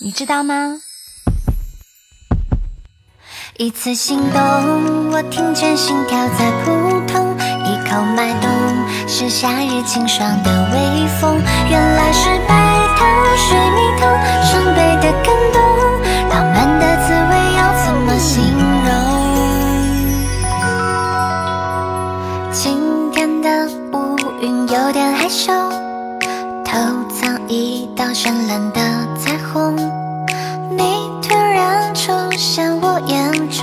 你知道吗？一次心动，我听见心跳在扑通，一口脉动是夏日清爽的微风，原来是白糖水蜜糖，伤悲的感动，浪漫的滋味要怎么形容？今天的乌云有点害羞，偷藏一道绚烂的彩虹，你突然出现我眼中，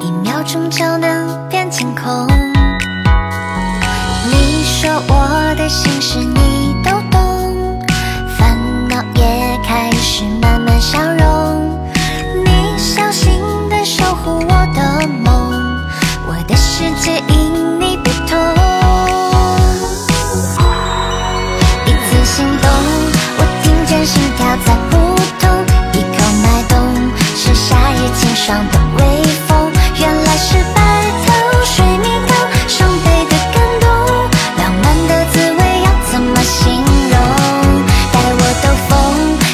一秒钟就能变晴空，你说我的心事你都懂，烦恼也开始慢慢消融，你小心地守护我的梦，我的世界因你不同。一次心动，我听见心跳在扑通，一口脉动是夏日清爽的微风，原来是白糖水蜜糖，伤悲的感动，浪漫的滋味要怎么形容？带我兜风，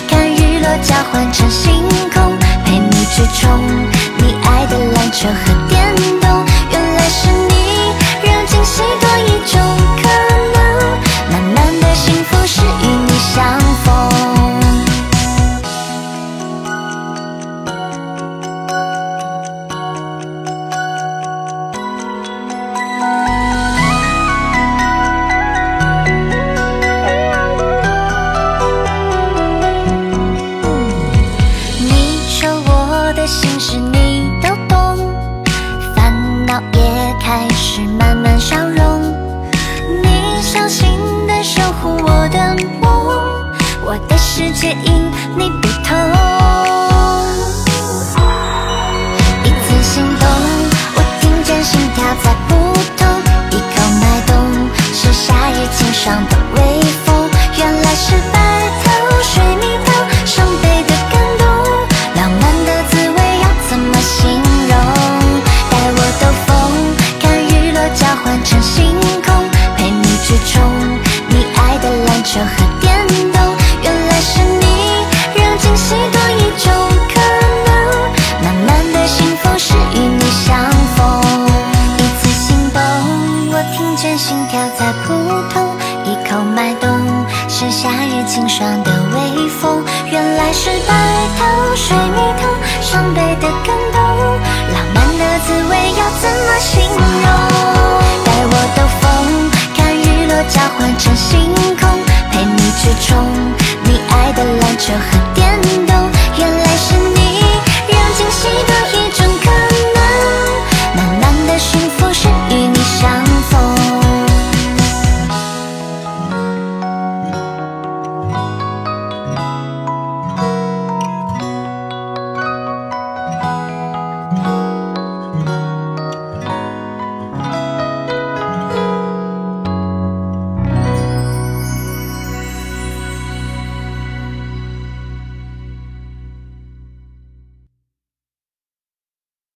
看日落交换成星空，陪你去冲你爱的篮球和电动，原来是你让惊喜多一种可能，满满的幸福是与你相逢。世界因你不同，一次心动，我听见心跳在扑通，一口脉动是夏日清爽的微风，原来是白糖水蜜糖，伤悲的感动，浪漫的滋味要怎么形容？带我兜风，看日落交换成星空，陪你去冲你爱的篮球和电动，原来是你让惊喜多一种可能，满满的幸福是与你相逢。一次心动，我听见心跳在扑通，一口脉动是夏日清爽的微风，原来是白糖水蜜糖，伤悲的感动，浪漫的滋味要怎么形容？带我兜风，看日落交换成星空，陪你去冲你爱的篮球和电动。